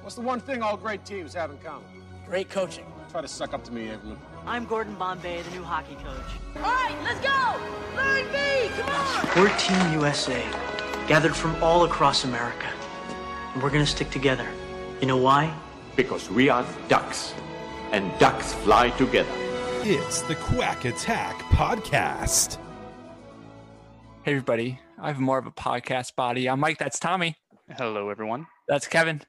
What's the one thing all great teams have in common? Great coaching. Try to suck up to me, Evelyn. I'm Gordon Bombay, the new hockey coach. All right, let's go! Line B, come on! We're Team USA, gathered from all across America. And we're going to stick together. You know why? Because we are ducks, and ducks fly together. It's the Quack Attack Podcast. Hey, everybody. I have more of a podcast body. I'm Mike, that's Tommy. Hello, everyone. That's Kevin.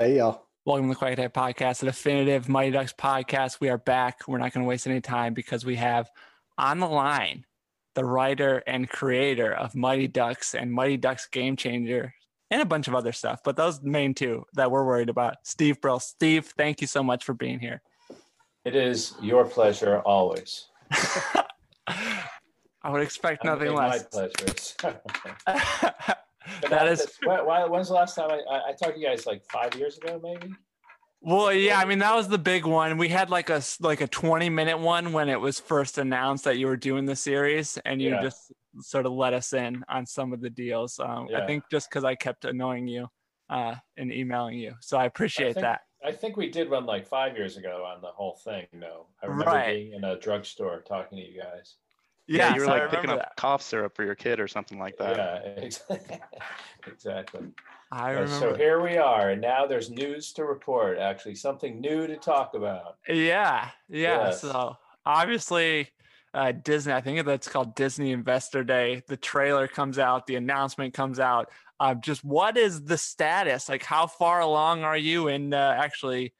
Hey, y'all. Welcome to the Quack Attack Podcast, an Definitive Mighty Ducks podcast. We are back. We're not going to waste any time because we have on the line the writer and creator of Mighty Ducks and Mighty Ducks Game Changer and a bunch of other stuff, but those main two that we're worried about, Steve Brill. Steve, thank you so much for being here. It is your pleasure always. I would expect nothing less. My pleasure. When's the last time I talked to you guys? Like 5 years ago, maybe. Well, yeah, I mean that was the big one. We had like a 20-minute one when it was first announced that you were doing the series, and you just sort of let us in on some of the deals. I think just because I kept annoying you and emailing you, so I appreciate that. I think we did one like 5 years ago on the whole thing. No, I remember being in a drugstore talking to you guys. Yeah, you were like picking up cough syrup for your kid or something like that. Yeah, exactly. I remember. So here we are, and now there's news to report, actually, something new to talk about. Yeah. Yes. So obviously, Disney, I think that's called Disney Investor Day. The trailer comes out, the announcement comes out. Just what is the status? Like, how far along are you in actually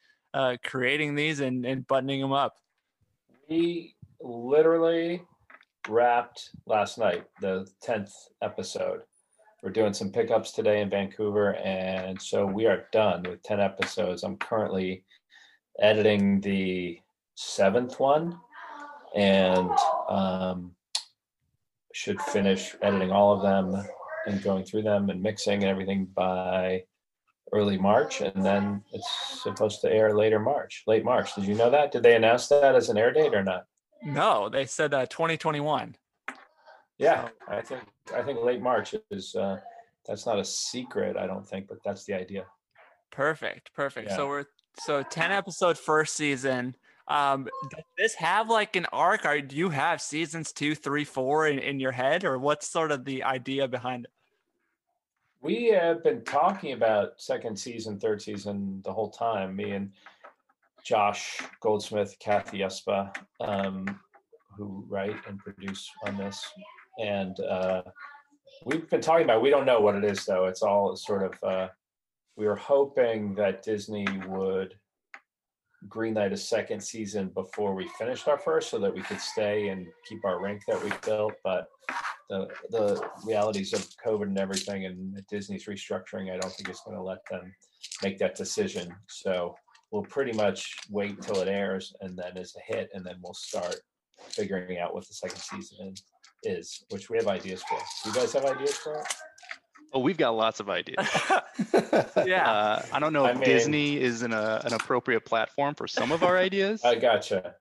creating these and buttoning them up? We literally wrapped last night, the 10th episode. We're doing some pickups today in Vancouver, and so we are done with 10 episodes. I'm currently editing the 7th one, and should finish editing all of them and going through them and mixing and everything by early March, and then it's supposed to air late March. Did you know that? Did they announce that as an air date or not? No, they said 2021. Yeah, I think late March is that's not a secret, I don't think, but that's the idea. Perfect. Yeah. So 10 episode first season. Does this have like an arc? Do you have seasons 2, 3, 4 in your head, or what's sort of the idea behind it? We have been talking about second season, third season the whole time. Me and Josh Goldsmith, Kathy Espa, who write and produce on this. And we've been talking about it. We don't know what it is, though. It's all sort of, we were hoping that Disney would greenlight a second season before we finished our first so that we could stay and keep our rink that we built. But the realities of COVID and everything and Disney's restructuring, I don't think it's going to let them make that decision. So we'll pretty much wait till it airs, and then it's a hit, and then we'll start figuring out what the second season is, which we have ideas for. You guys have ideas for it? Oh, we've got lots of ideas. Yeah, I don't know if Disney is an appropriate platform for some of our ideas. I gotcha.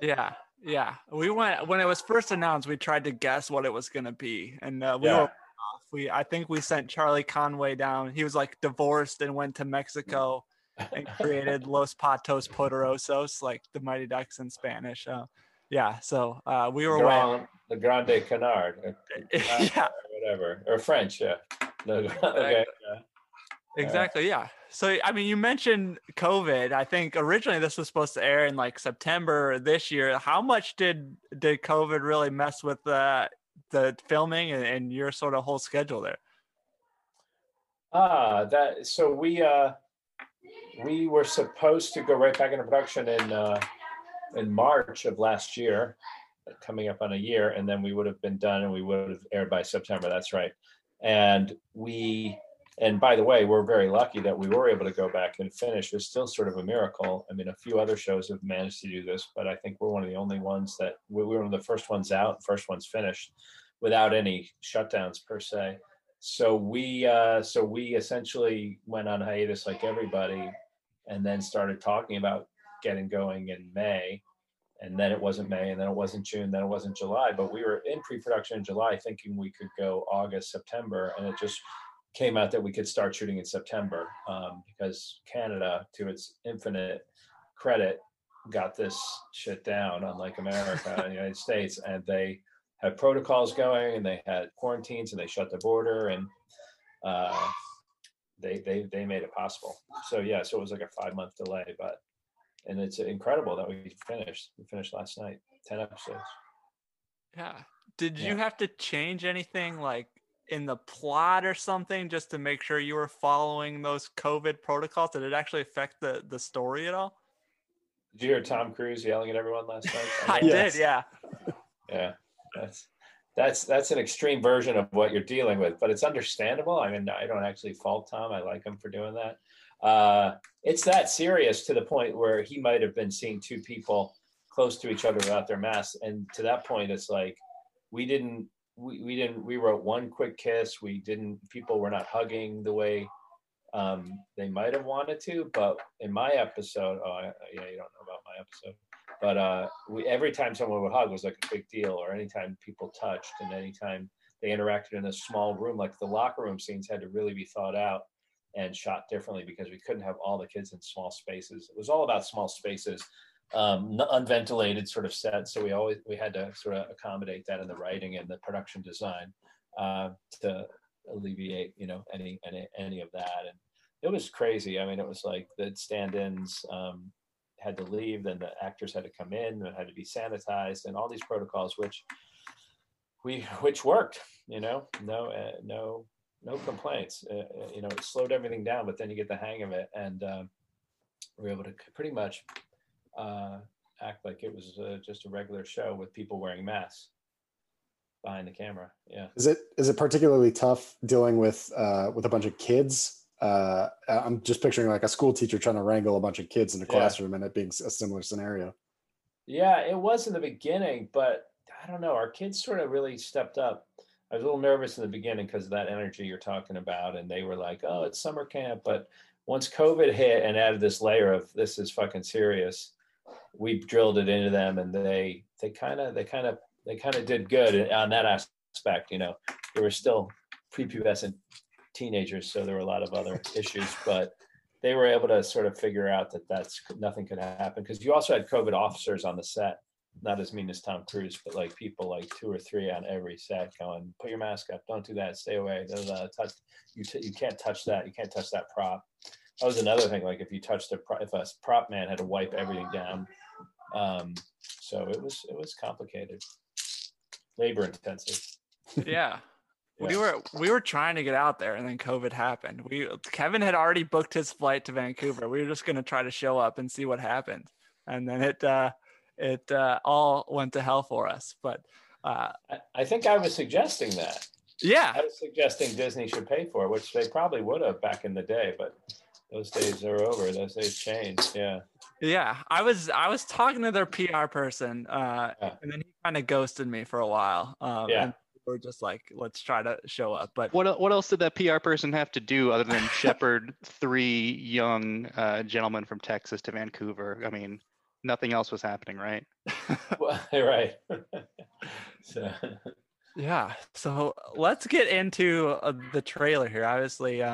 Yeah. We went when it was first announced. We tried to guess what it was going to be, and we were. I think we sent Charlie Conway down. He was like divorced and went to Mexico. And created Los Patos Poderosos, like the Mighty Ducks in Spanish. So we were away. The Grande Canard. Or whatever. Or French, yeah. No, exactly, yeah. So, I mean, you mentioned COVID. I think originally this was supposed to air in like September this year. How much did COVID really mess with the filming and your sort of whole schedule there? We were supposed to go right back into production in March of last year, coming up on a year, and then we would have been done and we would have aired by September. That's right. And we And by the way, we're very lucky that we were able to go back and finish. It's still sort of a miracle. I mean, a few other shows have managed to do this, but I think we're one of the only ones that we were one of the first ones out, first ones finished without any shutdowns per se. So we essentially went on hiatus like everybody, and then started talking about getting going in May. And then it wasn't May, and then it wasn't June, then it wasn't July, but we were in pre-production in July thinking we could go August, September, and it just came out that we could start shooting in September because Canada, to its infinite credit, got this shit down, unlike America and the United States. And they had protocols going, and they had quarantines, and they shut the border, and they made it possible. So yeah, so it was like a 5-month delay, but. And it's incredible that we finished. We finished last night, 10 episodes. Yeah. Did you have to change anything like in the plot or something just to make sure you were following those COVID protocols? Did it actually affect the story at all? Did you hear Tom Cruise yelling at everyone last night? I did, yeah. Yeah. That's an extreme version of what you're dealing with, but it's understandable. I mean, I don't actually fault Tom. I like him for doing that. It's that serious to the point where he might have been seeing two people close to each other without their masks, and to that point it's like we wrote one quick kiss. People were not hugging the way they might have wanted to. But in my episode, you don't know about my episode, but every time someone would hug was like a big deal, or anytime people touched, and anytime they interacted in a small room, like the locker room scenes had to really be thought out and shot differently because we couldn't have all the kids in small spaces. It was all about small spaces, unventilated sort of sets. So we had to sort of accommodate that in the writing and the production design to alleviate any of that. And it was crazy. I mean, it was like the stand-ins had to leave, then the actors had to come in, and had to be sanitized, and all these protocols, which worked. No complaints. It slowed everything down, but then you get the hang of it, and we were able to pretty much act like it was just a regular show with people wearing masks behind the camera. Yeah. Is it particularly tough dealing with a bunch of kids? I'm just picturing like a school teacher trying to wrangle a bunch of kids in a classroom, and it being a similar scenario. Yeah, it was in the beginning, but I don't know. Our kids sort of really stepped up. I was a little nervous in the beginning because of that energy you're talking about. And they were like, oh, it's summer camp. But once COVID hit and added this layer of this is fucking serious, we drilled it into them, and they kind of did good on that aspect. They were still prepubescent teenagers, so there were a lot of other issues, but they were able to sort of figure out that nothing could happen. Because you also had COVID officers on the set. Not as mean as Tom Cruise, but like people like 2 or 3 on every set going, put your mask up, don't do that, stay away, you can't touch that, you can't touch that prop. That was another thing, like if you touched a prop, if a prop man had to wipe everything down. So it was complicated, labor intensive. Yeah. Yeah. We were trying to get out there, and then COVID happened. Kevin had already booked his flight to Vancouver. We were just going to try to show up and see what happened. And then it all went to hell for us, but I think I was suggesting that. Yeah, I was suggesting Disney should pay for it, which they probably would have back in the day, but those days are over. Those days changed. Yeah. I was talking to their PR person, and then he kind of ghosted me for a while. And we were just like, let's try to show up. But what else did that PR person have to do other than shepherd 3 young gentlemen from Texas to Vancouver? I mean, nothing else was happening, right? Well, right. So. Yeah. So let's get into the trailer here. Obviously,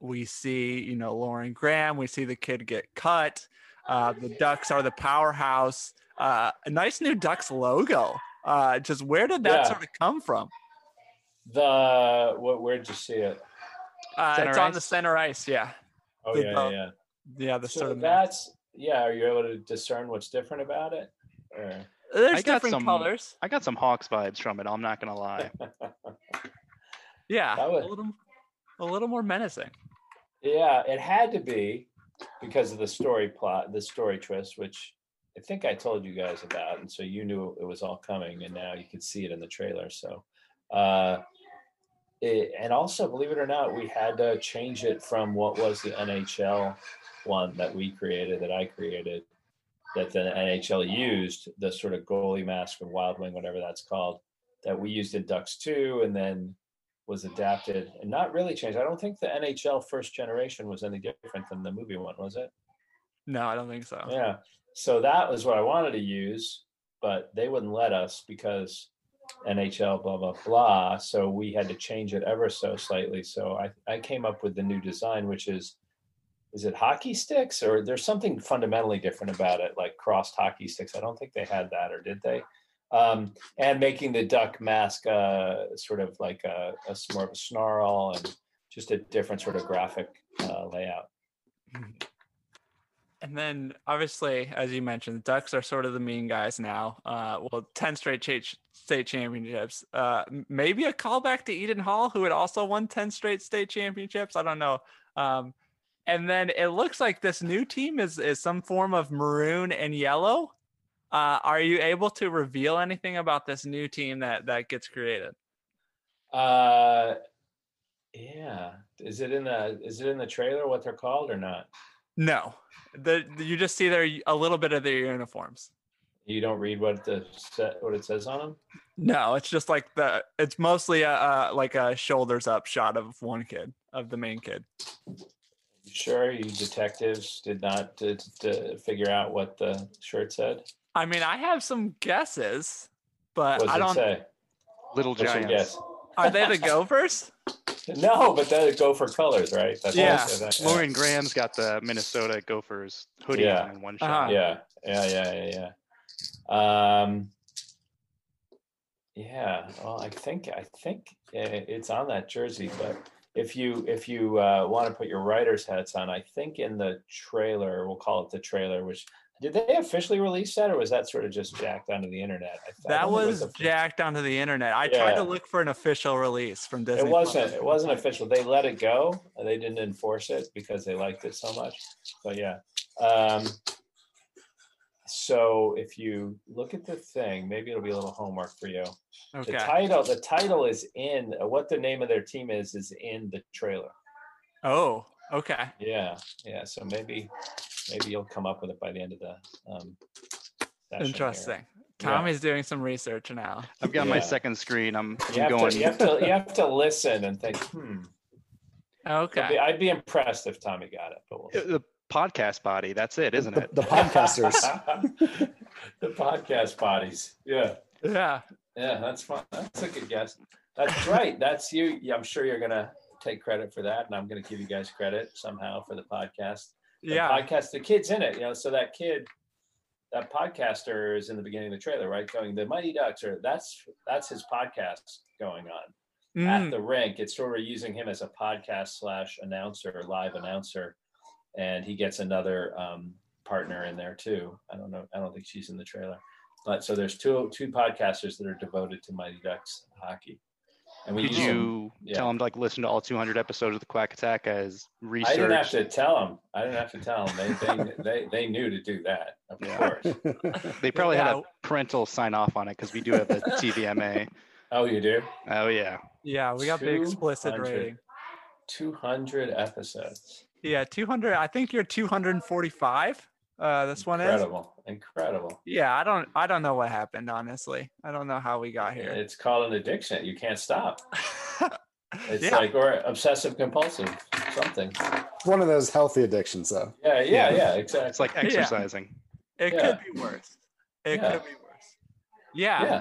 we see, Lauren Graham. We see the kid get cut. The Ducks are the powerhouse. A nice new Ducks logo. Just where did that sort of come from? Where'd you see it? It's on the center ice. Yeah. Oh the, yeah. The so sort of that's. Yeah, are you able to discern what's different about it? Or... There's different colors. I got some Hawks vibes from it, I'm not going to lie. Yeah, a little more menacing. Yeah, it had to be because of the story plot, the story twist, which I think I told you guys about. And so you knew it was all coming, and now you could see it in the trailer. So And also, believe it or not, we had to change it from what was the NHL one that we created, that I created, that the NHL used, the sort of goalie mask or wild wing, whatever that's called, that we used in Ducks 2 and then was adapted and not really changed. I don't think the NHL first generation was any different than the movie one, was it? No, I don't think so. Yeah. So that was what I wanted to use, but they wouldn't let us because NHL, blah, blah, blah. So we had to change it ever so slightly. So I came up with the new design, which is it hockey sticks, or there's something fundamentally different about it, like crossed hockey sticks. I don't think they had that, or did they? And making the duck mask sort of like a more of a snarl, and just a different sort of graphic layout. And then obviously, as you mentioned, the Ducks are sort of the mean guys now. 10 straight state championships. Maybe a callback to Eden Hall, who had also won 10 straight state championships. I don't know. And then it looks like this new team is some form of maroon and yellow. Are you able to reveal anything about this new team that gets created? Yeah. Is it in the trailer what they're called or not? No, you just see a little bit of their uniforms. You don't read what it says on them? No, it's just like it's mostly like a shoulders up shot of one kid, of the main kid. Sure, you detectives did not figure out what the shirt said? I mean, I have some guesses, but I don't. Say? Little Giants. Are they the Gophers? No, but they're Gopher colors, right? That's yeah. Lauren Graham's got the Minnesota Gophers hoodie on in one shot. Yeah. Yeah. Well, I think it's on that jersey, but if you want to put your writers' hats on, I think in the trailer, we'll call it the trailer, which. Did they officially release that, or was that sort of just jacked onto the internet? That was jacked onto the internet. I tried to look for an official release from Disney+. It wasn't official. They let it go. They didn't enforce it because they liked it so much. But yeah. So if you look at the thing, maybe it'll be a little homework for you. Okay. The title is in what the name of their team is in the trailer. Oh, okay. Yeah. So maybe you'll come up with it by the end of the session. Interesting. Here. Tommy's doing some research now. I've got my second screen. You have to listen and think, Okay. I'd be impressed if Tommy got it. But we'll see. The podcast body, that's it, isn't it? The podcasters. The podcast bodies. Yeah. Yeah. Yeah, that's fun. That's a good guess. That's right. That's you. I'm sure you're going to take credit for that, and I'm going to give you guys credit somehow for the podcast. Podcast, the kid's in it, so that kid, that podcaster is in the beginning of the trailer, right? Going, the Mighty Ducks, or that's his podcast going on at the rink. It's sort of using him as a podcast / announcer, live announcer. And he gets another partner in there too. I don't know. I don't think she's in the trailer, but so there's two podcasters that are devoted to Mighty Ducks hockking. And we tell them to listen to all 200 episodes of the Quack Attack as research? I didn't have to tell them. They knew to do that, of course. They probably had a parental sign off on it because we do have a TVMA. Oh, you do? Oh, yeah. Yeah, we got the explicit rating. 200 episodes. Yeah, 200. I think you're 245. This one is incredible. Yeah, I don't know what happened, honestly. I don't know how we got here. It's called an addiction. You can't stop. It's like, or obsessive compulsive, something. It's one of those healthy addictions, though. Yeah, exactly. It's like exercising. Yeah. It could be worse. Yeah.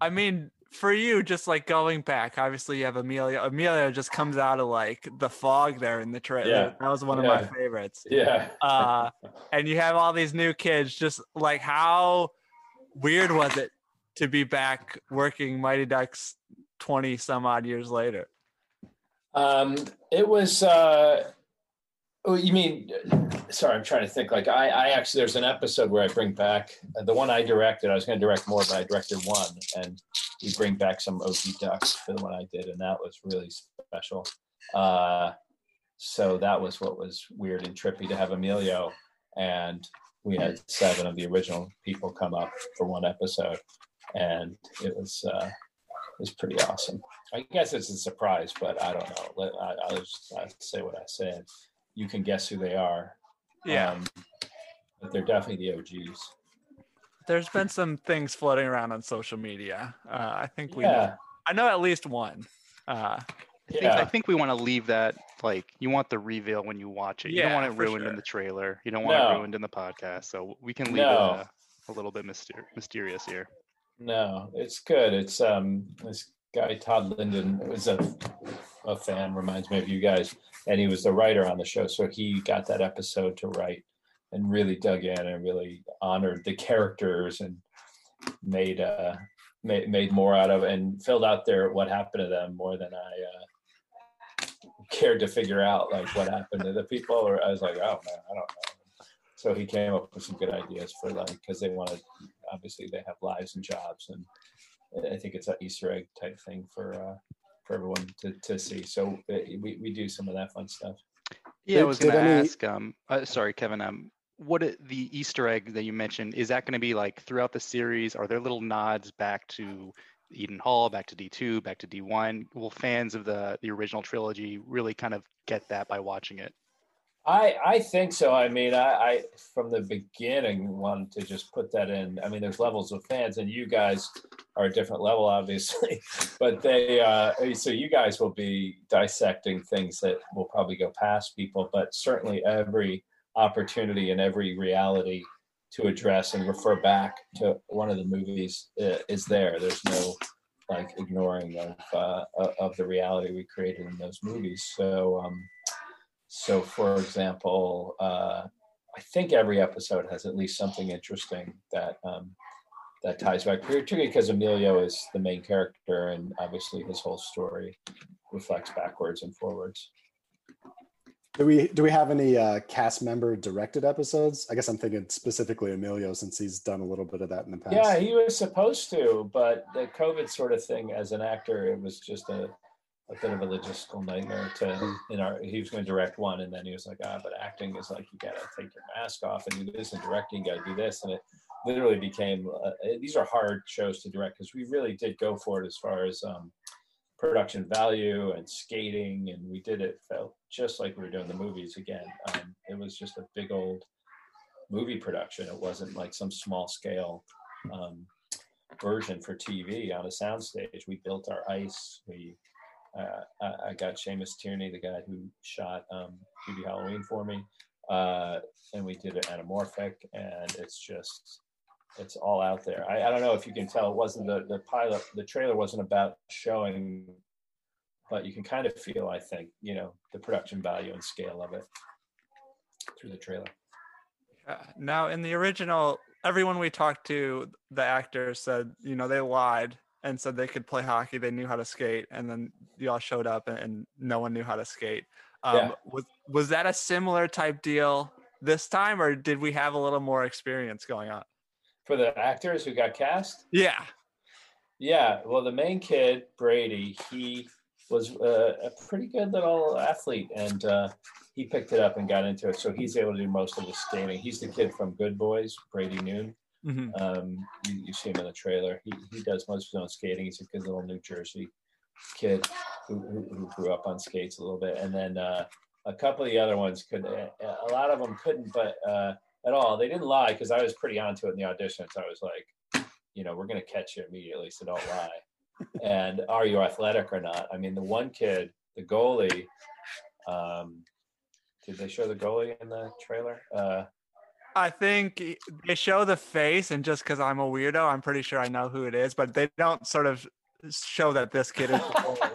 I mean, for you, just like going back, obviously you have Emilio. Emilio just comes out of like the fog there in the trailer. Yeah. That was one of my favorites. Yeah. And you have all these new kids. Just like, how weird was it to be back working Mighty Ducks 20 some odd years later? It was. You mean? Sorry, I'm trying to think. Like I actually, there's an episode where I bring back the one I directed. I was going to direct more, but I directed one, and we bring back some OG Ducks for the one I did, and that was really special. So that was what was weird and trippy, to have Emilio, and we had 7 of the original people come up for one episode, and it was is pretty awesome. I guess it's a surprise, but I don't know. I'll say what I said. You can guess who they are. Yeah. But they're definitely the OGs. There's been some things floating around on social media. I think we know. I know at least one. I think we want to leave that, like, you want the reveal when you watch it. You don't want it ruined in the trailer. You don't want it ruined in the podcast. So we can leave it a little bit mysterious here. No, it's good. It's this guy, Todd Linden, was a fan, reminds me of you guys. And he was the writer on the show. So he got that episode to write and really dug in and really honored the characters and made more out of and filled out their what happened to them more than I cared to figure out, like what happened to the people. Or I was like, oh man, I don't know. So he came up with some good ideas for, like, because they wanted, obviously they have lives and jobs, and I think it's an Easter egg type thing for everyone to see. So we do some of that fun stuff. Yeah, I was going to ask. Sorry, Kevin. What the Easter egg that you mentioned, is that going to be like throughout the series? Are there little nods back to Eden Hall, back to D2, back to D1? Will fans of the original trilogy really kind of get that by watching it? I think so. I mean, I from the beginning wanted to just put that in. I mean, there's levels of fans, and you guys are a different level, obviously. But so you guys will be dissecting things that will probably go past people, but certainly every opportunity and every reality to address and refer back to one of the movies is there. There's no like ignoring of the reality we created in those movies. So, so for example, I think every episode has at least something interesting that ties back, particularly because Emilio is the main character, and obviously his whole story reflects backwards and forwards. Do we have any cast member directed episodes? I guess I'm thinking specifically Emilio, since he's done a little bit of that in the past. Yeah, he was supposed to, but the COVID sort of thing, as an actor, it was just a bit of a logistical nightmare. He was going to direct one, and then he was like, but acting is like, you got to take your mask off and do this, and directing, you got to do this. And it literally became, these are hard shows to direct, because we really did go for it as far as production value and skating, and we did it, felt just like we were doing the movies again. It was just a big old movie production. It wasn't like some small scale version for TV on a soundstage. We built our ice. I got Seamus Tierney, the guy who shot Beauty Halloween for me, and we did it anamorphic, and it's all out there. I don't know if you can tell, it wasn't the pilot, the trailer wasn't about showing, but you can kind of feel, I think, you know, the production value and scale of it through the trailer. Now in the original, everyone we talked to, the actors said, you know, they lied and said they could play hockey, they knew how to skate, and then y'all showed up and no one knew how to skate. Was that a similar type deal this time, or did we have a little more experience going on? For the actors who got cast? Yeah. Well, the main kid, Brady, he was a pretty good little athlete, and he picked it up and got into it. So he's able to do most of the skating. He's the kid from Good Boys, Brady Noon. Mm-hmm. You see him in the trailer. He does most of his own skating. He's a good little New Jersey kid who grew up on skates a little bit. And then a couple of the other ones couldn't. A lot of them couldn't, but... at all. They didn't lie, because I was pretty onto it in the auditions. I was like, you know, we're going to catch you immediately, so don't lie. And are you athletic or not? I mean, the one kid, the goalie, did they show the goalie in the trailer? I think they show the face, and just because I'm a weirdo, I'm pretty sure I know who it is, but they don't sort of show that this kid is the goalie.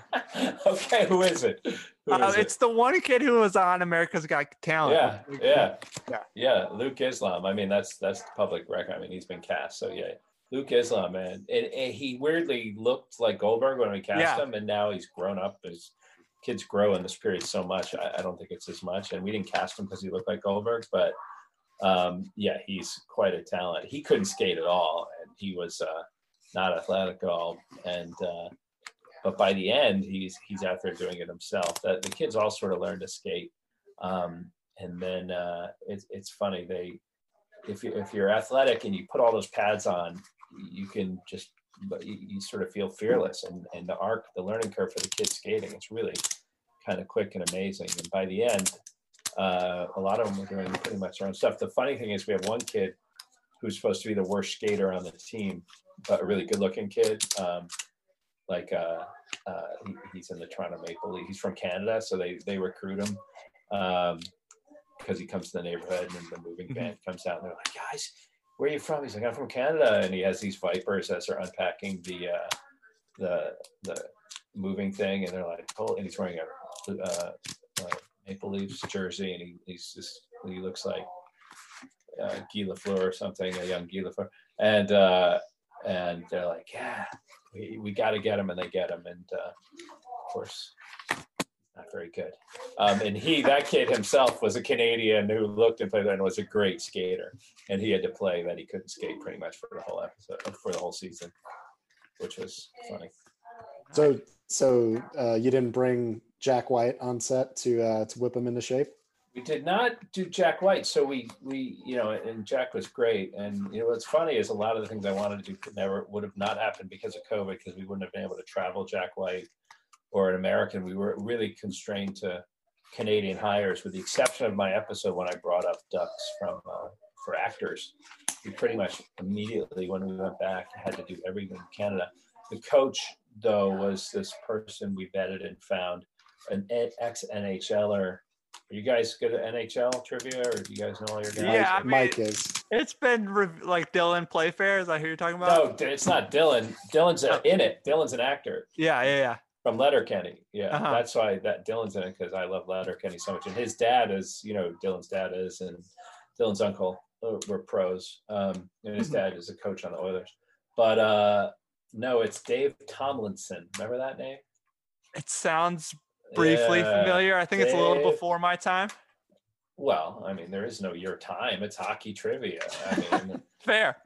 Okay, who is it? It's the one kid who was on America's Got Talent. Yeah. Luke Islam. I mean, that's public record. I mean, he's been cast. So yeah, Luke Islam, man. And he weirdly looked like Goldberg when we cast him, and now he's grown up. His kids grow in this period so much. I don't think it's as much. And we didn't cast him because he looked like Goldberg, but he's quite a talent. He couldn't skate at all, and he was not athletic at all, and. But by the end, he's out there doing it himself. The kids all sort of learn to skate, and then it's funny. If you're athletic and you put all those pads on, you can just but you sort of feel fearless, and the arc, the learning curve for the kids skating, it's really kind of quick and amazing. And by the end, a lot of them are doing pretty much their own stuff. The funny thing is we have one kid who's supposed to be the worst skater on the team, but a really good looking kid. He's in the Toronto Maple Leaf. He's from Canada, so they recruit him because he comes to the neighborhood, and the moving band comes out and they're like, guys, where are you from? He's like, I'm from Canada. And he has these vipers as they're unpacking the moving thing, and they're like, oh, and he's wearing a Maple Leafs jersey, and he looks like Guy Lafleur or something, a young Guy Lafleur. And they're like, yeah, we got to get him, and they get him. And of course, not very good. And that kid himself was a Canadian who looked and played and was a great skater. And he had to play that he couldn't skate pretty much for the whole episode, for the whole season, which was funny. So you didn't bring Jack White on set to whip him into shape? We did not do Jack White, so we and Jack was great. And what's funny is a lot of the things I wanted to do would have not happened because of COVID, because we wouldn't have been able to travel Jack White or an American. We were really constrained to Canadian hires, with the exception of my episode when I brought up Ducks for actors. We pretty much immediately, when we went back, had to do everything in Canada. The coach, though, was this person we vetted and found, an ex-NHLer. Are you guys good at NHL trivia, or do you guys know all your guys? Yeah, I mean, Mike is. It's been like Dylan Playfair. Is that who you're talking about? No, it's not Dylan. Dylan's in it. Dylan's an actor. Yeah. From Letterkenny. Yeah, uh-huh. That's why that Dylan's in it, because I love Letterkenny so much. And his dad is, Dylan's dad is, and Dylan's uncle were pros. And his dad is a coach on the Oilers. But no, it's Dave Tomlinson. Remember that name? It sounds briefly familiar. I think it's a little before my time. Well, I mean, there is no your time. It's hockey trivia. I mean, fair.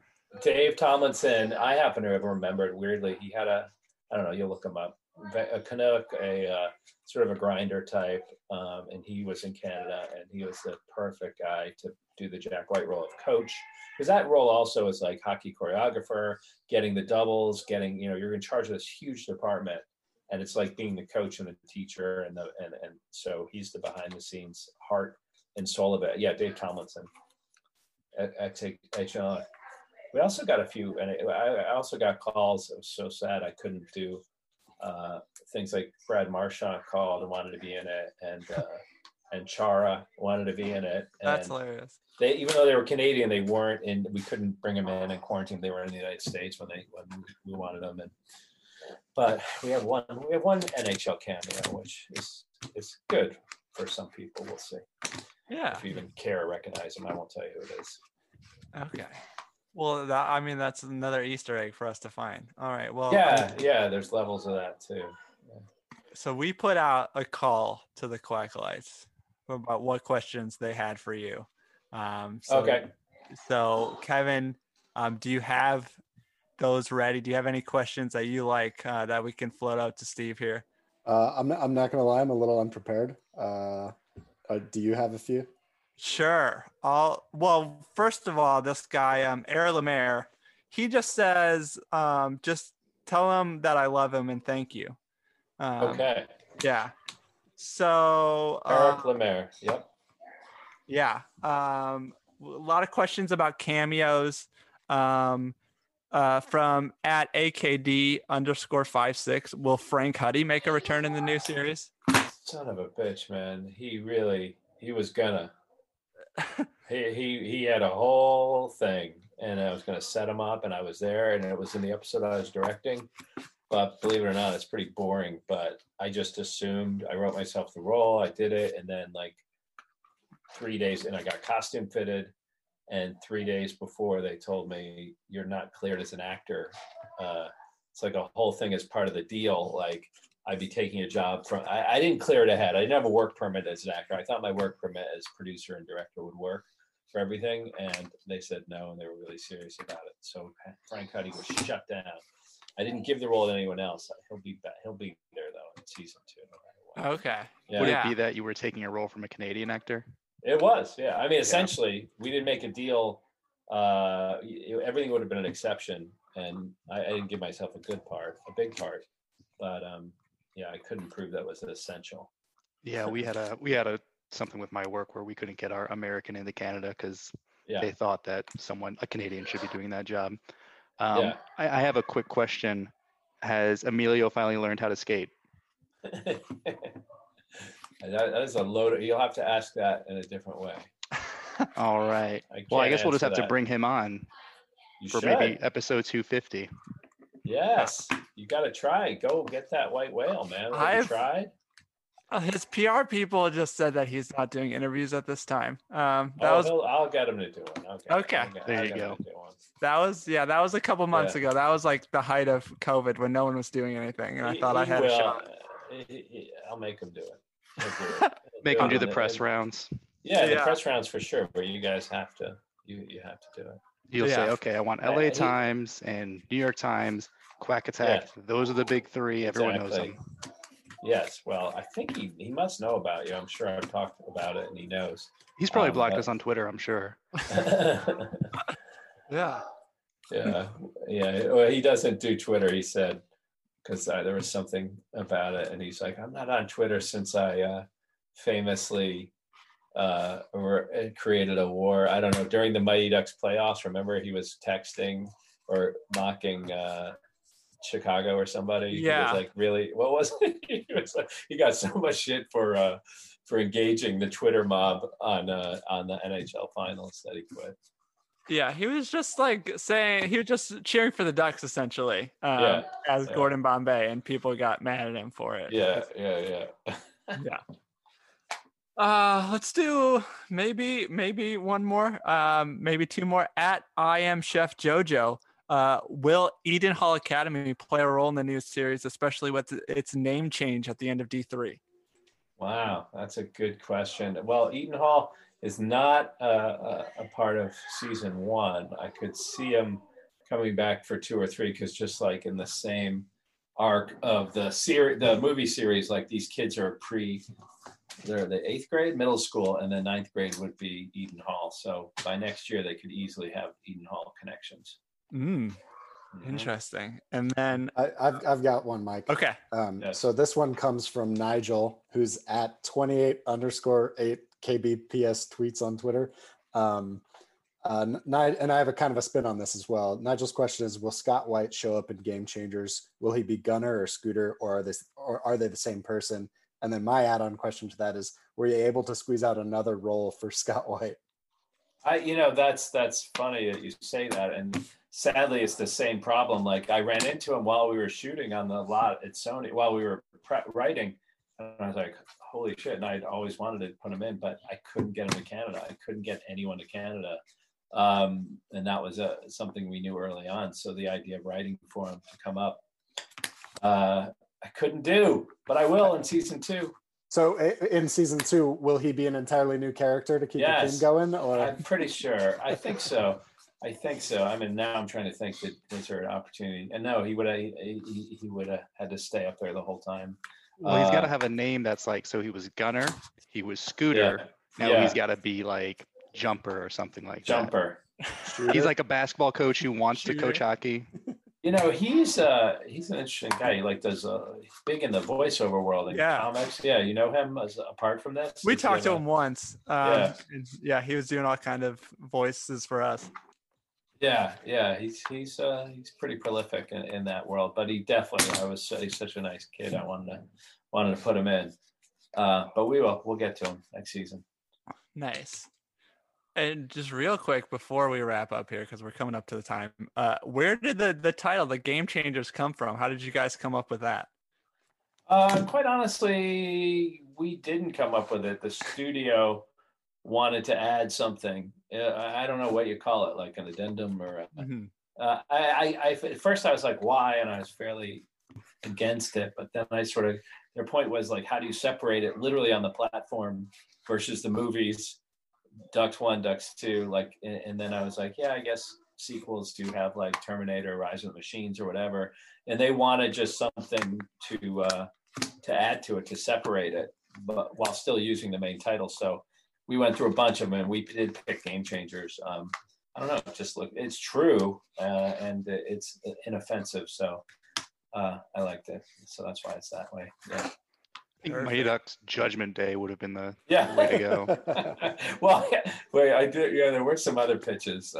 Dave Tomlinson, I happen to have remembered, weirdly, he had you'll look him up, a Canuck, sort of a grinder type, and he was in Canada, and he was the perfect guy to do the Jack White role of coach, because that role also is like hockey choreographer, getting the doubles, getting, you're in charge of this huge department. And it's like being the coach and the teacher, and so he's the behind the scenes heart and soul of it. Yeah, Dave Tomlinson. We also got a few, and I also got calls. It was so sad I couldn't do things like Brad Marchand called and wanted to be in it, and Chara wanted to be in it. And that's hilarious. They, even though they were Canadian, they weren't, and we couldn't bring them in quarantine. They were in the United States when we wanted them, and. But we have one NHL cameo, which is good for some people. We'll see. Yeah. If you even care or recognize them, I won't tell you who it is. Okay. Well, that's another Easter egg for us to find. All right. Well. Yeah. There's levels of that too. Yeah. So we put out a call to the Quackalites about what questions they had for you. Okay. So Kevin, do you have those ready? Do you have any questions that you like that we can float out to Steve here? I'm not gonna lie, I'm a little unprepared. Do you have a few? Sure. Well, first of all, this guy Air Lemaire, he just says, just tell him that I love him and thank you. Okay. Yeah. So Eric Lemaire. Yep. Yeah. A lot of questions about cameos. From @AKD_56, will Frank Huddy make a return in the new series? Son of a bitch, man. He was gonna. he had a whole thing, and I was gonna set him up, and I was there, and it was in the episode I was directing. But believe it or not, it's pretty boring. But I just assumed, I wrote myself the role, I did it, and then like 3 days, and I got costume fitted. And 3 days before, they told me, you're not cleared as an actor. It's like a whole thing as part of the deal. Like, I'd be taking a job from, I didn't clear it ahead. I didn't have a work permit as an actor. I thought my work permit as producer and director would work for everything. And they said no, and they were really serious about it. So Frank Huddy was shut down. I didn't give the role to anyone else. He'll be there, though, in season 2. No matter what. Okay. Yeah. Would it be that you were taking a role from a Canadian actor? It was, yeah. I mean, essentially, we didn't make a deal. Everything would have been an exception, and I didn't give myself a good part, a big part, but yeah, I couldn't prove that was essential. Yeah, we had something with my work where we couldn't get our American into Canada because they thought that a Canadian should be doing that job. I have a quick question. Has Emilio finally learned how to skate? That is a load. You'll have to ask that in a different way. All right. I guess we'll just have to bring him on for maybe episode 250. Yes, you got to try. Go get that white whale, man. Have you tried? His PR people just said that he's not doing interviews at this time. I'll get him to do one. Okay. There you go. That was a couple months ago. That was like the height of COVID when no one was doing anything, and I thought I had a shot. I'll make him do it. Make him do the press rounds. The press rounds for sure, where you guys have to you have to do it. You'll say, okay, I want LA Times and New York Times, Quack Attack. Yeah. Those are the big three. Everyone knows them. Yes. Well, I think he must know about you. I'm sure I've talked about it and he knows. He's probably blocked us on Twitter, I'm sure. Yeah. Well, he doesn't do Twitter, he said, because there was something about it. And he's like, I'm not on Twitter since I famously created a war. I don't know. During the Mighty Ducks playoffs, remember he was texting or mocking Chicago or somebody. He was like, really? What was it? He got so much shit for engaging the Twitter mob on the NHL finals that he quit. Yeah, he was just saying he was just cheering for the Ducks essentially, as Gordon Bombay, and people got mad at him for it. Let's do maybe one more, maybe two more. At I Am Chef Jojo, will Eden Hall Academy play a role in the new series, especially with its name change at the end of D3? Wow, that's a good question. Well, Eden Hall is not a part of season one. I could see him coming back for 2 or 3 because just like in the same arc of the movie series, like these kids are they're the 8th grade, middle school, and then 9th grade would be Eden Hall. So by next year, they could easily have Eden Hall connections. Interesting. And then I've got one, Mike. Okay. So this one comes from Nigel, who's at 28_8 KBPS tweets on Twitter. And I have a kind of a spin on this as well. Nigel's question is, will Scott White show up in Game Changers? Will he be Gunner or Scooter, or are they the same person? And then my add-on question to that is, were you able to squeeze out another role for Scott White? That's funny that you say that. And sadly, it's the same problem. Like I ran into him while we were shooting on the lot at Sony, while we were writing. And I was like, holy shit. And I'd always wanted to put him in, but I couldn't get him to Canada. I couldn't get anyone to Canada. And that was something we knew early on. So the idea of writing for him to come up, I couldn't do, but I will in season 2. So in season 2, will he be an entirely new character to keep the team going? Or? I'm pretty sure. I think so. I mean, now I'm trying to think, that was there an opportunity? And no, he would have had to stay up there the whole time. Well, he's got to have a name that's like, so he was Gunner, he was Scooter. Yeah. Now he's got to be like Jumper or something like that. Jumper. He's like a basketball coach who wants to coach hockey. You know, he's an interesting guy. He does big in the voiceover world and comics. Yeah, you know him apart from this. We talked to him once. He was doing all kind of voices for us. He's pretty prolific in that world. But he definitely, he's such a nice kid. I wanted to put him in. But we'll get to him next season. Nice. And just real quick before we wrap up here, because we're coming up to the time, where did the title, The Game Changers, come from? How did you guys come up with that? Quite honestly, we didn't come up with it. The studio wanted to add something. I don't know what you call it, like an addendum or at first I was like, why? And I was fairly against it. But then their point was like, how do you separate it literally on the platform versus the movies? Ducks 1, Ducks 2, and then I was like, I guess sequels do have like Terminator, Rise of the Machines or whatever, and they wanted just something to add to it, to separate it, but while still using the main title. So we went through a bunch of them and we did pick Game Changers. I don't know, just look, it's true, and it's inoffensive. So I liked it. So that's why it's that way. Yeah. I think Mighty Ducks Judgment Day would have been the way to go. Well, yeah, wait, I did. Yeah, there were some other pitches,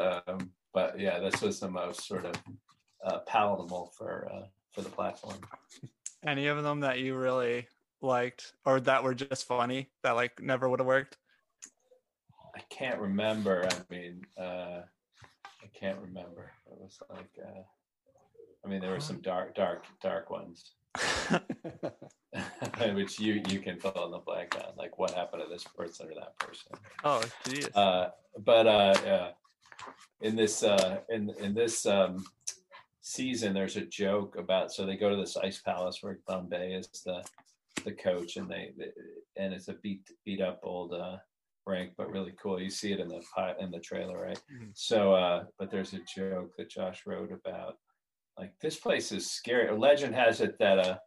but yeah, this was the most sort of palatable for the platform. Any of them that you really liked, or that were just funny, that like never would have worked? I can't remember. I mean, I can't remember. It was like, I mean, there were some dark ones. Which you can fill in the blank on, like what happened to this person or that person. Oh, geez. In this season, there's a joke about, so they go to this ice palace where Bombay is the coach, and and it's a beat up old rink, but really cool. You see it in the trailer, right? Mm-hmm. So, but there's a joke that Josh wrote about, like, this place is scary. A legend has it that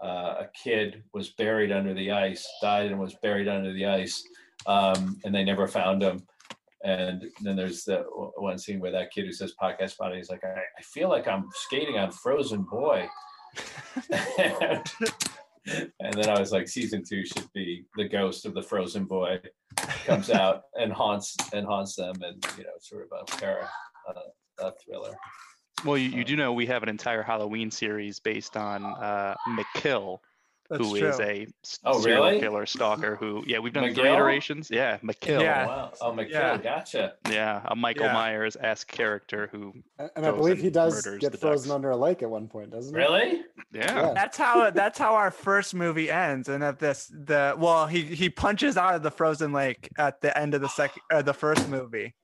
a kid was buried under the ice, died and was buried under the ice, and they never found him. And then there's the one scene where that kid who says podcast body is like, I feel like I'm skating on Frozen Boy. and then I was like, season 2 should be the ghost of the Frozen Boy comes out and haunts them, and sort of a terror, a thriller. Well, you do know we have an entire Halloween series based on McKill, who is a serial killer stalker. Who, we've done 3 iterations. Yeah, McKill. Yeah. Wow. Oh, McKill. Yeah. Gotcha. Yeah, a Michael Myers-esque character who. And I believe he does get frozen under a lake at one point, doesn't he? Really? Yeah. That's how our first movie ends. And at he punches out of the frozen lake at the end of the first movie.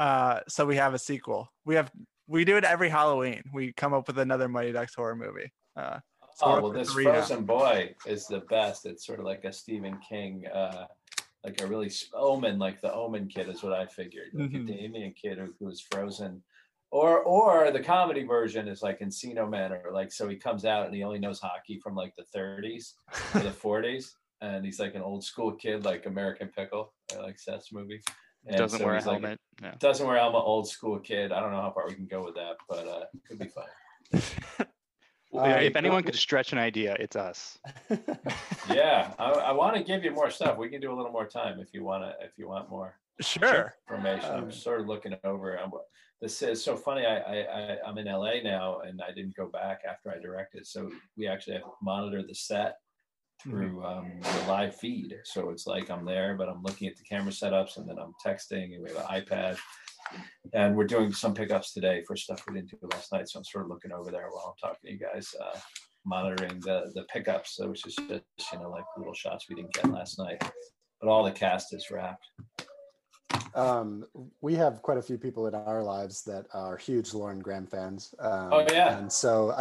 So we have a sequel. We do it every Halloween. We come up with another Mighty Ducks horror movie. This Frozen Boy is the best. It's sort of like a Stephen King, like a really Omen, like the Omen kid is what I figured. Like a Damien kid who was frozen. Or the comedy version is like Encino Man, or like, so he comes out and he only knows hockey from like the 30s or the 40s. And he's like an old school kid, like American Pickle, like Seth's movie. And doesn't wear a helmet. Like, no. Doesn't wear a helmet. Old school kid. I don't know how far we can go with that, but it could be fun. If anyone could stretch an idea, it's us. Yeah, I want to give you more stuff. We can do a little more time if you want more. Sure. Information. I'm sort of looking over. This is so funny. I'm in LA now, and I didn't go back after I directed. So we actually have monitored the set through the live feed, so it's like I'm there, but I'm looking at the camera setups, and then I'm texting, and we have an iPad, and we're doing some pickups today for stuff we didn't do last night. So I'm sort of looking over there while I'm talking to you guys, monitoring the pickups, which is just like little shots we didn't get last night, but all the cast is wrapped. We have quite a few people in our lives that are huge Lauren Graham fans. And so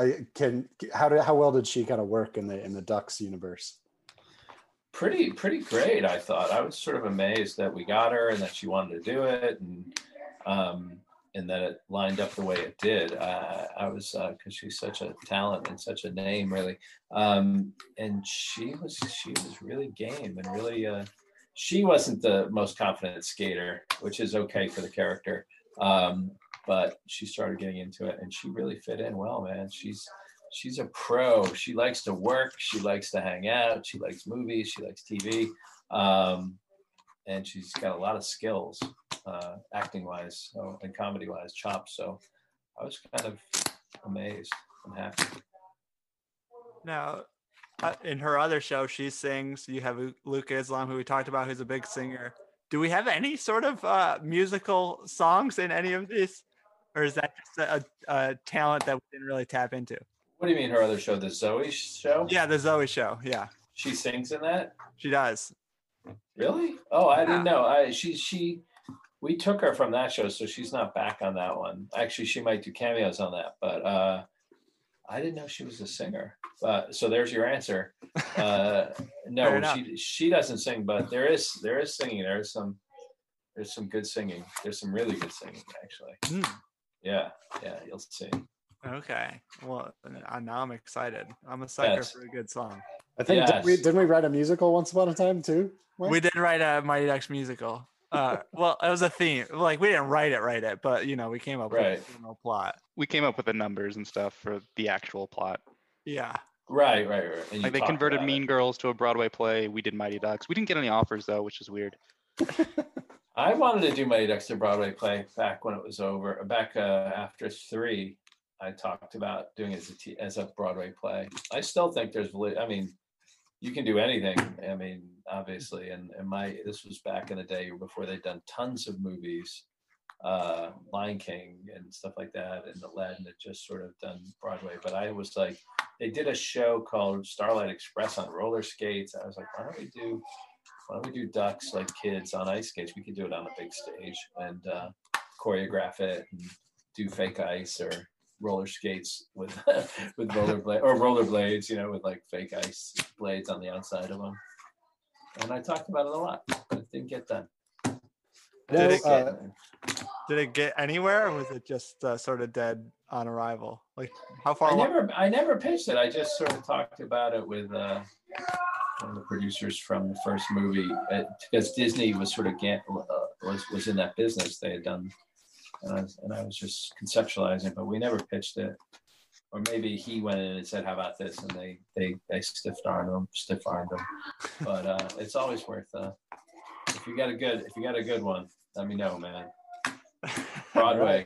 how well did she kind of work in the Ducks universe? Pretty great, I thought. I was sort of amazed that we got her and that she wanted to do it, and that it lined up the way it did. I was, because she's such a talent and such a name, really. And she was really game and really. She wasn't the most confident skater, which is okay for the character. But she started getting into it, and she really fit in well, man. She's a pro. She likes to work. She likes to hang out. She likes movies. She likes TV. And she's got a lot of skills, acting-wise and comedy-wise, chops. So I was kind of amazed and happy. Now, in her other show, she sings. You have Luke Islam, who we talked about, who's a big singer. Do we have any sort of musical songs in any of these? Or is that just a talent that we didn't really tap into? What do you mean her other show, the Zoe show? Yeah, the Zoe show, yeah. She sings in that? She does. Really? Oh, I didn't know. We took her from that show, so she's not back on that one. Actually, she might do cameos on that, but I didn't know she was a singer. So there's your answer. No, she doesn't sing, but there is singing. There's some good singing. There's some really good singing, actually. Mm. Yeah, you'll see. Okay. Well, now I'm excited. I'm a sucker for a good song. I think didn't we write a musical once upon a time too? What? We did write a Mighty Ducks musical. Well, it was a theme. Like, we didn't write it, but, you know, we came up with a general plot. We came up with the numbers and stuff for the actual plot. Yeah. Right. And like, they converted Mean Girls to a Broadway play. We did Mighty Ducks. We didn't get any offers, though, which is weird. I wanted to do Mighty Ducks to Broadway play back when it was over. Back after 3, I talked about doing it as a Broadway play. I still think there's, I mean, you can do anything. I mean, obviously, and this was back in the day before they'd done tons of movies, Lion King and stuff like that, and Aladdin had just sort of done Broadway. But I was like, they did a show called Starlight Express on roller skates. I was like, why don't we do ducks like kids on ice skates? We could do it on a big stage and choreograph it and do fake ice or roller skates with rollerblades, you know, with like fake ice blades on the outside of them. And I talked about it a lot, but it didn't get done. Did it get anywhere, or was it just sort of dead on arrival? Like, how far along? I never pitched it. I just sort of talked about it with one of the producers from the first movie, because Disney was sort of was in that business. They had done, and I was just conceptualizing, but we never pitched it. Or maybe he went in and said, "How about this?" And they stiff-armed him. But it's always worth if you got a good one, let me know, man. Broadway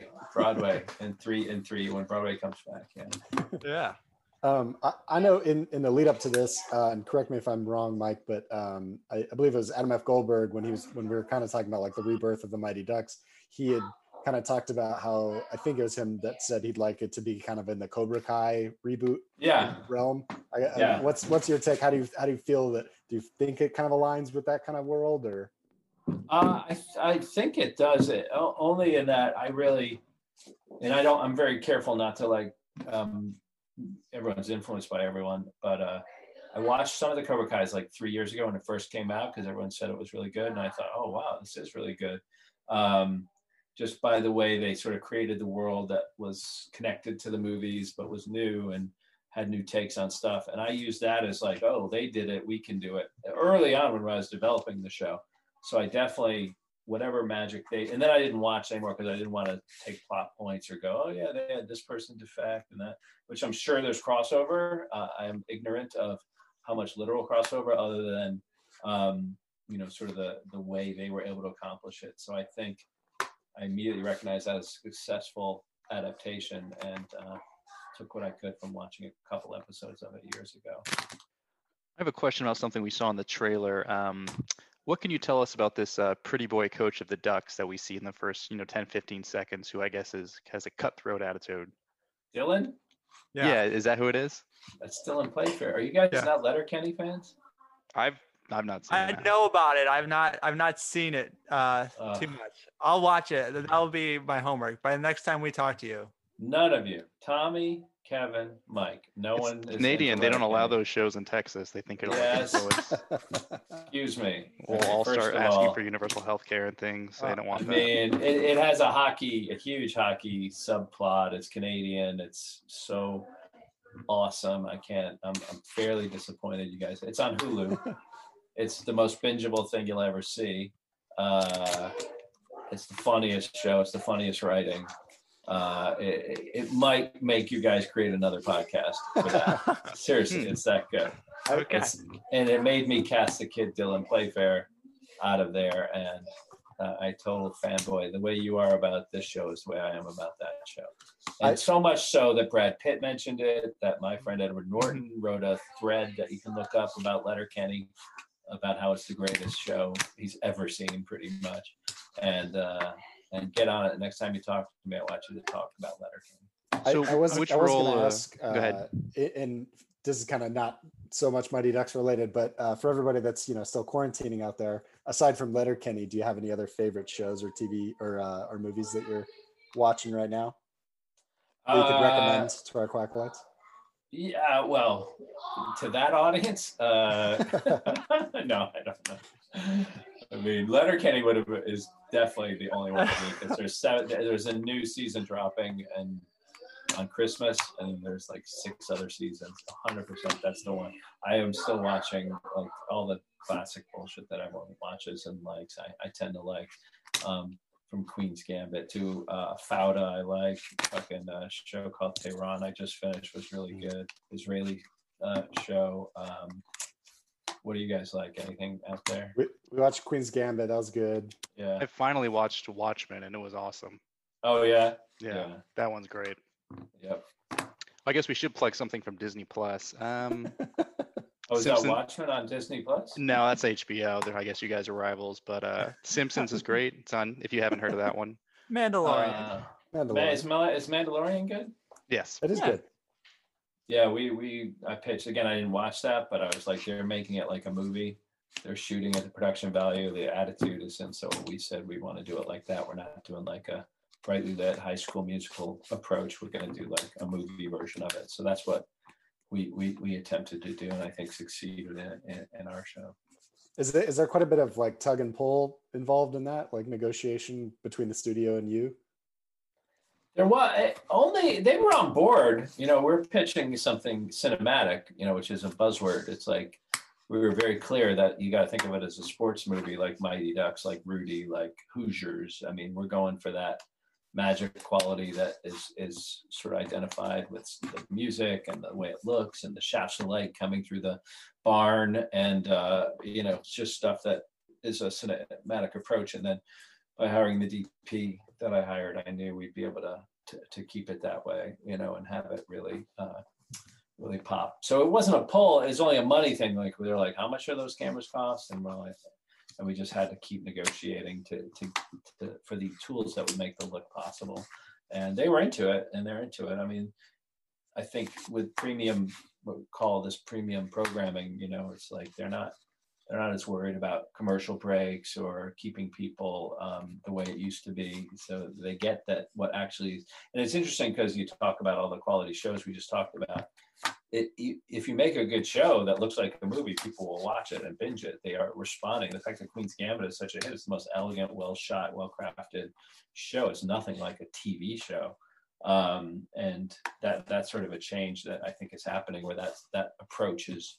in three when Broadway comes back. Yeah. I know in the lead up to this, and correct me if I'm wrong, Mike, but I believe it was Adam F. Goldberg when we were kind of talking about like the rebirth of the Mighty Ducks. He had kind of talked about how, I think it was him that said he'd like it to be kind of in the Cobra Kai reboot realm. What's your take? How do you feel that? Do you think it kind of aligns with that kind of world, or? I think it does. It only in that I really, and I don't. I'm very careful not to like. Everyone's influenced by everyone, but I watched some of the Cobra Kai's like 3 years ago when it first came out because everyone said it was really good, and I thought, oh wow, this is really good. Just by the way they sort of created the world that was connected to the movies but was new and had new takes on stuff, and I used that as like, oh, they did it, we can do it. Early on when I was developing the show, so I definitely whatever magic they, and then I didn't watch anymore because I didn't want to take plot points or go, oh yeah, they had this person defect and that, which I'm sure there's crossover. I'm ignorant of how much literal crossover other than, you know, sort of the way they were able to accomplish it. So I think I immediately recognized that as a successful adaptation and took what I could from watching a couple episodes of it years ago. I have a question about something we saw in the trailer. What can you tell us about this pretty boy coach of the Ducks that we see in the first, you know, 10, 15 seconds, who I guess has a cutthroat attitude? Dylan? Yeah, is that who it is? That's Dylan Playfair. Are you guys not Letterkenny fans? I've not seen it. I know about it. I've not seen it too much. I'll watch it. That'll be my homework. By the next time we talk to you. None of you. Tommy, Kevin, Mike. No one is Canadian. They don't allow those shows in Texas. They think it'll. Yes. Excuse me. We'll all start asking for universal health care and things. I don't want that. I mean, it has a huge hockey subplot. It's Canadian. It's so awesome. I can't. I'm fairly disappointed, you guys. It's on Hulu. It's the most bingeable thing you'll ever see. It's the funniest show. It's the funniest writing. It might make you guys create another podcast for that. Seriously, it's that good. Okay. And it made me cast the kid Dylan Playfair out of there, and I total fanboy. The way you are about this show is the way I am about that show. And so much so that Brad Pitt mentioned it, that my friend Edward Norton wrote a thread that you can look up about Letterkenny, about how it's the greatest show he's ever seen, pretty much. And get on it. Next time you talk to me, I want you to talk about Letterkenny. So I was going to ask, go ahead. And this is kind of not so much Mighty Ducks related, but for everybody that's, you know, still quarantining out there, aside from Letterkenny, do you have any other favorite shows or TV or movies that you're watching right now that you could recommend to our Quackalites? Yeah, well, to that audience, no, I don't know. I mean, Letterkenny is definitely the only one. There's a new season dropping, and on Christmas, and then there's like 6 other seasons. 100%, that's the one. I am still watching like all the classic bullshit that everyone watches and likes. I tend to like from Queen's Gambit to Fauda. I like fucking show called Tehran. I just finished, was really good. Israeli show. What do you guys like? Anything out there? We watched Queen's Gambit. That was good. Yeah. I finally watched Watchmen, and it was awesome. Oh, yeah? Yeah. That one's great. Yep. I guess we should plug something from Disney+. Oh, is that Watchmen on Disney+? No, that's HBO. I guess you guys are rivals, but Simpsons is great. It's on, if you haven't heard of that one. Mandalorian. Is Mandalorian good? Yes. It is good. Yeah, I pitched, again, I didn't watch that, but I was like, they're making it like a movie. They're shooting at the production value. The attitude is in. So we said we want to do it like that. We're not doing like a rightly that High School Musical approach. We're going to do like a movie version of it. So that's what we attempted to do, and I think succeeded in our show. Is there quite a bit of like tug and pull involved in that, like negotiation between the studio and you? There was only, they were on board. You know, we're pitching something cinematic, you know, which is a buzzword. It's like, we were very clear that you got to think of it as a sports movie, like Mighty Ducks, like Rudy, like Hoosiers. I mean, we're going for that magic quality that is sort of identified with the music and the way it looks and the shafts of light coming through the barn. And, you know, it's just stuff that is a cinematic approach. And then by hiring the DP that I hired, I knew we'd be able to keep it that way, you know, and have it really really pop. So it wasn't a pull, it's only a money thing. Like they're like, how much are those cameras cost? And we're like, and we just had to keep negotiating to for the tools that would make the look possible. And they were into it, and they're into it. I mean, I think with premium, what we call this premium programming, you know, it's like they're not as worried about commercial breaks or keeping people the way it used to be. So they get that what actually, and it's interesting because you talk about all the quality shows we just talked about. If you make a good show that looks like a movie, people will watch it and binge it. They are responding. The fact that Queen's Gambit is such a hit, it's the most elegant, well-shot, well-crafted show. It's nothing like a TV show. And that's sort of a change that I think is happening where that approach is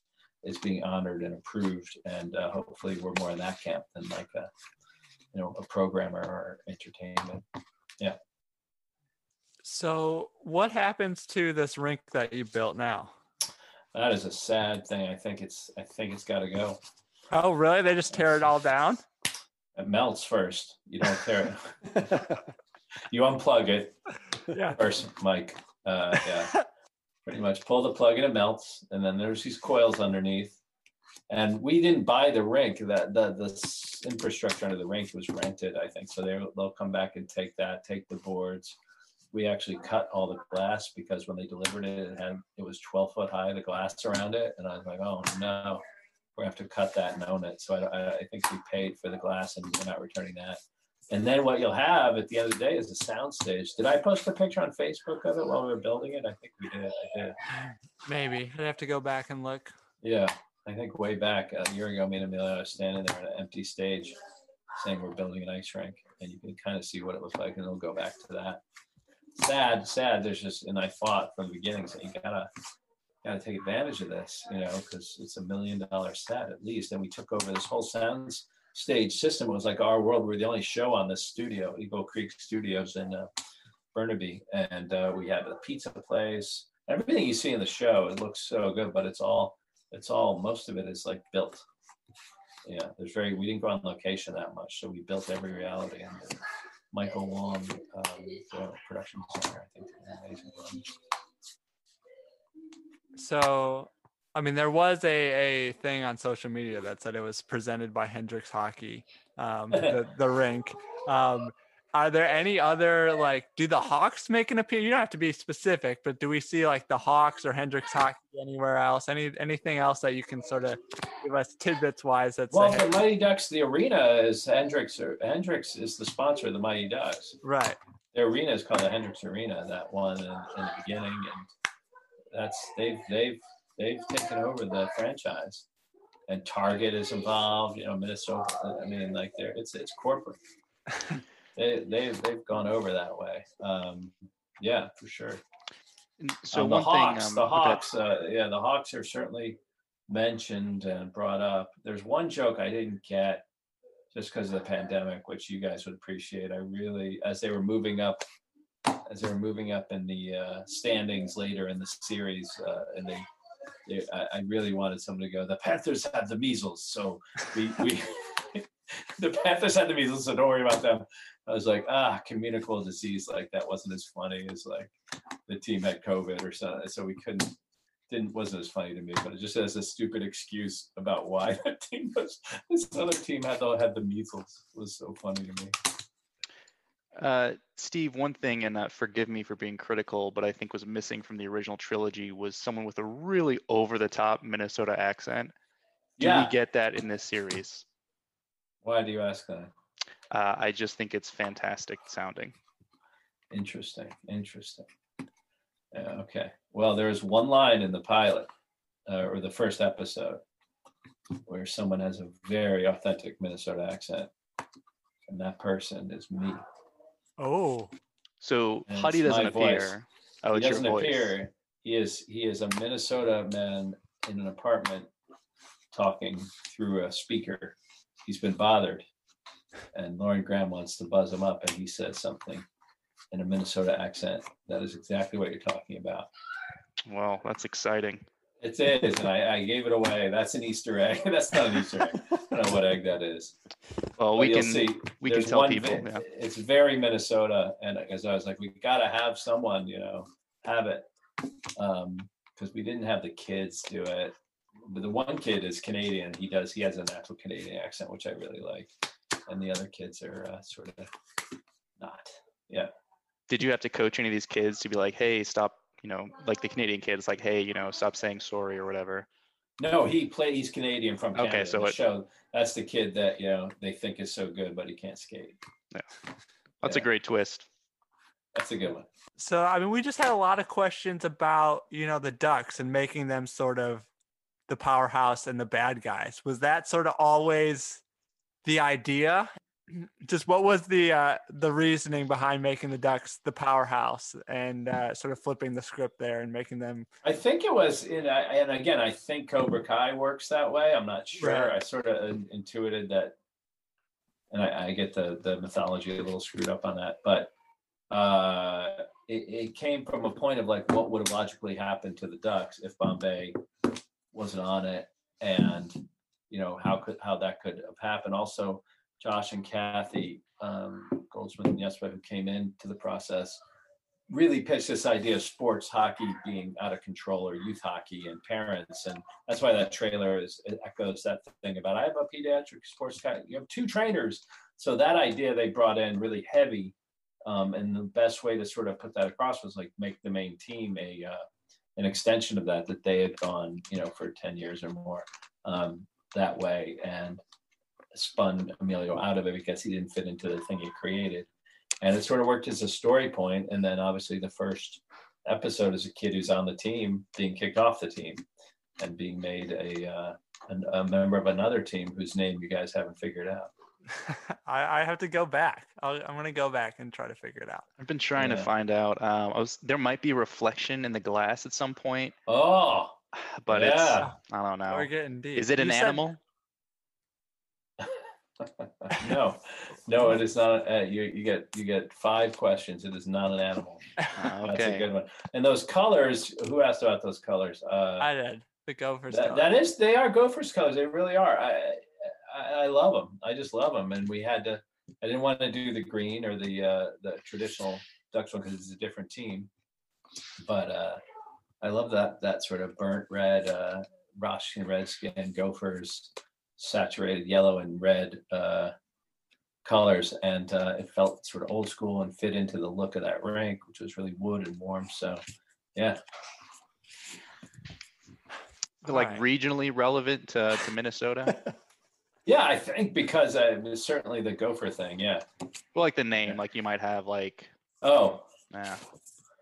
being honored and approved, and hopefully we're more in that camp than like a, you know, a programmer or entertainment. Yeah. So what happens to this rink that you built now? That is a sad thing. I think it's got to go. Oh, really? They just tear it all down? It melts first. You don't tear it. You unplug it. Yeah. First, Mike. Yeah. Pretty much pull the plug and it melts, and then there's these coils underneath. And we didn't buy the rink. That the infrastructure under the rink was rented, I think. So they'll come back and take the boards. We actually cut all the glass because when they delivered it, it was 12 foot high, the glass around it, and I was like, oh no, we have to cut that and own it. So I think we paid for the glass, and we're not returning that. And then what you'll have at the end of the day is a soundstage. Did I post a picture on Facebook of it while we were building it? I think we did. Maybe. I'd have to go back and look. Yeah. I think way back a year ago, me and Emilio were standing there in an empty stage saying we're building an ice rink. And you can kind of see what it looked like, and it'll go back to that. Sad. There's just, and I fought from the beginning, so you gotta take advantage of this, you know, because it's a $1 million set at least. And we took over this whole sounds stage system. It was like our world. We were the only show on this studio, Eagle Creek Studios in Burnaby, and we had a pizza place. Everything you see in the show, it looks so good, but it's all most of it is like built. Yeah, we didn't go on location that much, so we built every reality. And Michael Wong, the production designer, I think, did an amazing one. So, I mean, there was a thing on social media that said it was presented by Hendrix Hockey, the rink. Are there any other, like, do the Hawks make an appearance? You don't have to be specific, but do we see, like, the Hawks or Hendrix Hockey anywhere else? Anything else that you can sort of give us tidbits-wise? Well, the Mighty Ducks, the arena is Hendrix. Hendrix is the sponsor of the Mighty Ducks. Right. The arena is called the Hendrix Arena, that one in the beginning. And that's, they've taken over the franchise, and Target is involved, you know, Minnesota. I mean, like it's corporate. They've gone over that way. Yeah, for sure. And so the Hawks, the Hawks, the Hawks are certainly mentioned and brought up. There's one joke I didn't get just because of the pandemic, which you guys would appreciate. I really, as they were moving up in the standings later in the series, and they I really wanted someone to go, the Panthers have the measles, so we the Panthers had the measles, so don't worry about them. I was like, communicable disease, like that wasn't as funny as like the team had COVID or something. So we wasn't as funny to me, but it just has a stupid excuse about why that team was, this other team had the measles. It was so funny to me. Steve, one thing, and forgive me for being critical, but I think was missing from the original trilogy was someone with a really over-the-top Minnesota accent. Do we get that in this series? Why do you ask that? I just think it's fantastic sounding. Interesting. Okay. Well, there's one line in the pilot or the first episode where someone has a very authentic Minnesota accent, and that person is me. Oh. So Huddy doesn't appear. Oh, it's your voice. He doesn't appear. He is a Minnesota man in an apartment talking through a speaker. He's been bothered, and Lauren Graham wants to buzz him up, and he says something in a Minnesota accent. That is exactly what you're talking about. Wow, that's exciting. It is, and I gave it away. That's an Easter egg. That's not an Easter egg. I don't know what egg that is. Well, we can see. We can tell people. Yeah. It's very Minnesota, and as I was like, we got to have someone, have it, because we didn't have the kids do it. But the one kid is Canadian. He has a natural Canadian accent, which I really like. And the other kids are sort of not. Yeah. Did you have to coach any of these kids to be like, hey, stop, like the Canadian kid is like, hey, stop saying sorry or whatever? No, he's Canadian from Canada. Okay, so that's the kid that, they think is so good, but he can't skate. Yeah. That's a great twist. That's a good one. So, we just had a lot of questions about, the Ducks and making them sort of the powerhouse and the bad guys. Was that sort of always the idea? Just what was the reasoning behind making the Ducks the powerhouse and sort of flipping the script there and making them? I think it was, and again, I think Cobra Kai works that way. I'm not sure. Right. I sort of intuited that, and I get the mythology a little screwed up on that, but it came from a point of like, what would have logically happened to the Ducks if Bombay wasn't on it, and how that could have happened. Also, Josh and Kathy Goldsmith and Espa, who came into the process, really pitched this idea of sports hockey being out of control, or youth hockey and parents, and that's why that trailer echoes that thing about I have a pediatric sports guy. You have two trainers, so that idea they brought in really heavy, and the best way to sort of put that across was like make the main team an extension of that they had gone, for 10 years or more that way, and spun Emilio out of it because he didn't fit into the thing he created. And it sort of worked as a story point. And then obviously the first episode is a kid who's on the team being kicked off the team and being made a member of another team whose name you guys haven't figured out. I have to go back. I'm going to go back and try to figure it out. I've been trying to find out. There might be reflection in the glass at some point. Oh, but I don't know. We're getting deep. Is it an animal? No, it is not. You get 5 questions. It is not an animal. Okay. That's a good one. And those colors. Who asked about those colors? I did. The Gophers. They are Gophers colors. They really are. I love them. I just love them. And I didn't want to do the green or the traditional Ducks one because it's a different team. But I love that sort of burnt red, Roshan Redskin, Gophers, saturated yellow and red colors. And it felt sort of old school and fit into the look of that rink, which was really wood and warm. So, yeah. Like right. Regionally relevant to Minnesota? Yeah, I think because it was certainly the Gopher thing, yeah. Well, like the name, like you might have like... Oh. Nah.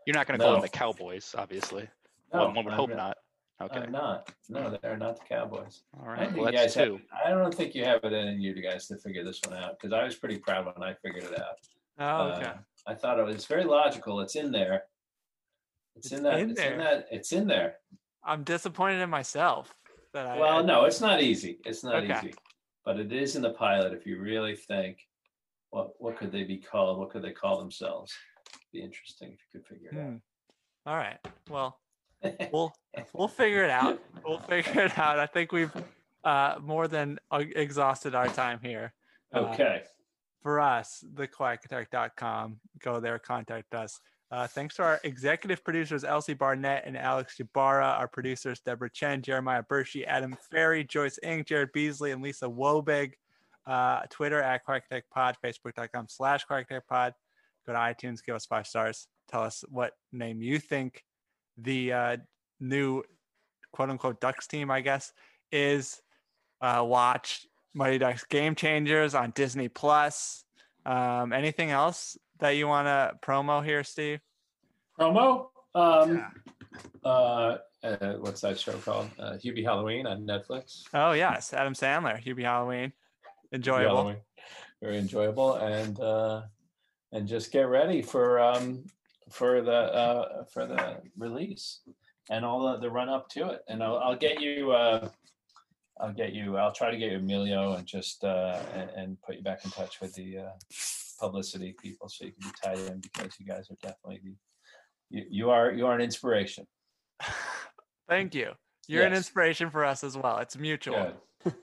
You're not going to call them the Cowboys, obviously. No, one would hope not. Okay. I'm not. No, they're not the Cowboys. All right, I don't think you have it in you guys to figure this one out, because I was pretty proud when I figured it out. Oh, okay. I thought it was very logical. It's in there. It's in there. I'm disappointed in myself. No, it's not easy. It's not easy, but it is in the pilot. If you really think, what could they be called? What could they call themselves? It'd be interesting if you could figure it out. All right. Well, we'll figure it out. We'll figure it out. I think we've more than exhausted our time here. Okay. For us, thequietconnect.com. Go there, contact us. Thanks to our executive producers, Elsie Barnett and Alex Ybarra, our producers, Deborah Chen, Jeremiah Bersche, Adam Ferry, Joyce Eng, Jarrod Beasley, and Lisa Wobig. Twitter @QuietConnectPod, Facebook.com/QuietConnectPod. Go to iTunes, give us 5 stars. Tell us what name you think the new quote-unquote Ducks team, I guess, is. Watch Mighty Ducks Game Changers on Disney+. Anything else that you want to promo here, Steve? Promo? What's that show called? Hubie Halloween on Netflix. Oh, yes. Adam Sandler, Hubie Halloween. Enjoyable. Hubie Halloween. Very enjoyable. And just get ready for the release and all the run up to it. And I'll try to get you Emilio and just and put you back in touch with the publicity people so you can be tied in, because you guys are definitely you are an inspiration. Thank you. You're an inspiration for us as well. It's mutual. Good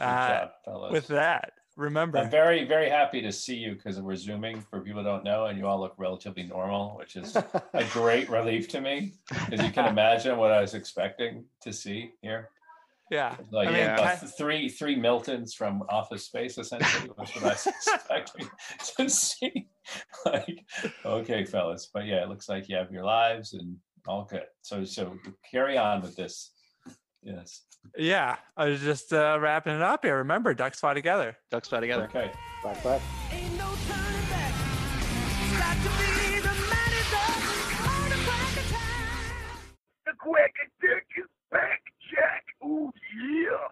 job, fellas. With that, remember, I'm very, very happy to see you, because we're Zooming for people who don't know, and you all look relatively normal, which is a great relief to me, because you can imagine what I was expecting to see here. Yeah, like, I mean, three Miltons from Office Space, essentially, was what I was expecting to see. Like, okay, fellas, but yeah, it looks like you have your lives and all good. So carry on with this. Yes. Yeah, I was just wrapping it up here. Remember, Ducks fly together. Ducks fly together. Okay. Bye. Ain't no turning back. Got to be the manager. The quick, take you back. Jack, ooh, yeah.